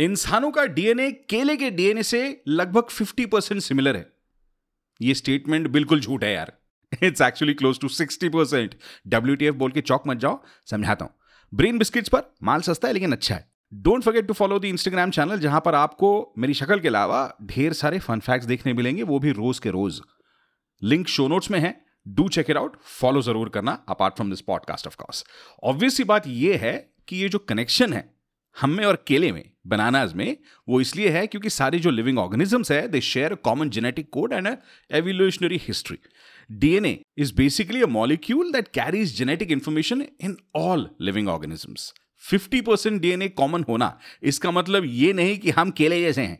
इंसानों का डीएनए केले के डीएनए से लगभग 50% सिमिलर है। यह स्टेटमेंट बिल्कुल झूठ है यार, it's actually close to 60%। WTF बोल के चौक मत जाओ, समझाता हूं। ब्रेन बिस्किट्स पर माल सस्ता है लेकिन अच्छा है। Don't forget to follow the Instagram channel जहां पर आपको मेरी शक्ल के अलावा ढेर सारे फन फैक्ट्स देखने मिलेंगे, वो भी रोज के रोज। लिंक शो नोट्स में है, do check it out, follow जरूर करना। Apart from this podcast of course. Obviously बात यह है कि ये जो कनेक्शन है हम में और केले में, बनानाज में, वो इसलिए है क्योंकि सारे जो लिविंग ऑर्गेनिजम्स है they share common genetic code and evolutionary history. DNA is basically a molecule that carries genetic information in all living organisms. 50% DNA common होना इसका मतलब ये नहीं कि हम केले जैसे हैं।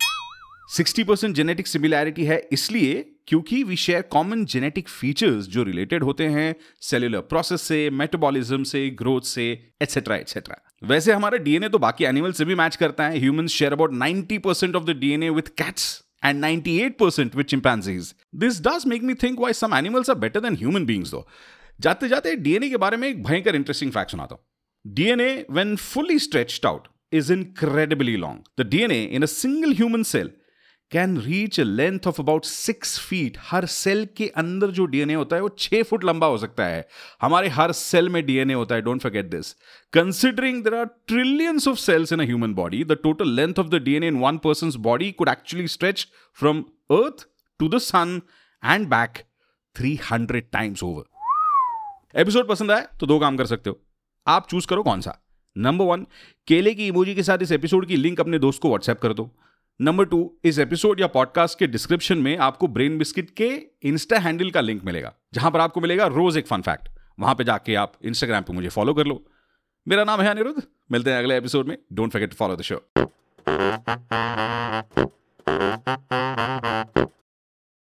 60% genetic similarity है इसलिए क्योंकि we share common genetic features जो related होते हैं cellular process से, metabolism से, growth से, etc. etc. वैसे हमारा DNA तो बाकी animals से भी match करता है। Humans share about 90% of the DNA with cats and 98% with chimpanzees. This does make me think why some animals are better than human beings though. जाते जाते DNA के बारे में एक भयंकर इंटरेस्टिंग फैक्ट सुनाता हूं। DNA when fully stretched out is incredibly long. The DNA in a single human cell can reach a length of about 6 feet. हर सेल के अंदर जो DNA होता है वो 6 फुट लंबा हो सकता है। हमारे हर सेल में DNA होता है, don't forget this. Considering there are trillions of cells in a human body, the total length of the DNA in one person's body could actually stretch from Earth to the Sun and back 300 times over. Episode पसंद आए तो 2 काम कर सकते हो, आप choose करो कौन सा। नंबर 1, केले की इमोजी के साथ इस एपिसोड की लिंक अपने दोस्त को व्हाट्सएप कर दो। नंबर 2, इस एपिसोड या पॉडकास्ट के डिस्क्रिप्शन में आपको ब्रेन बिस्किट के इंस्टा हैंडल का लिंक मिलेगा जहां पर आपको मिलेगा रोज एक फन फैक्ट। वहां पे जाके आप इंस्टाग्राम पे मुझे फॉलो कर लो। मेरा नाम है अनिरुद्ध, मिलते हैं अगले एपिसोड में। Don't forget to follow the show.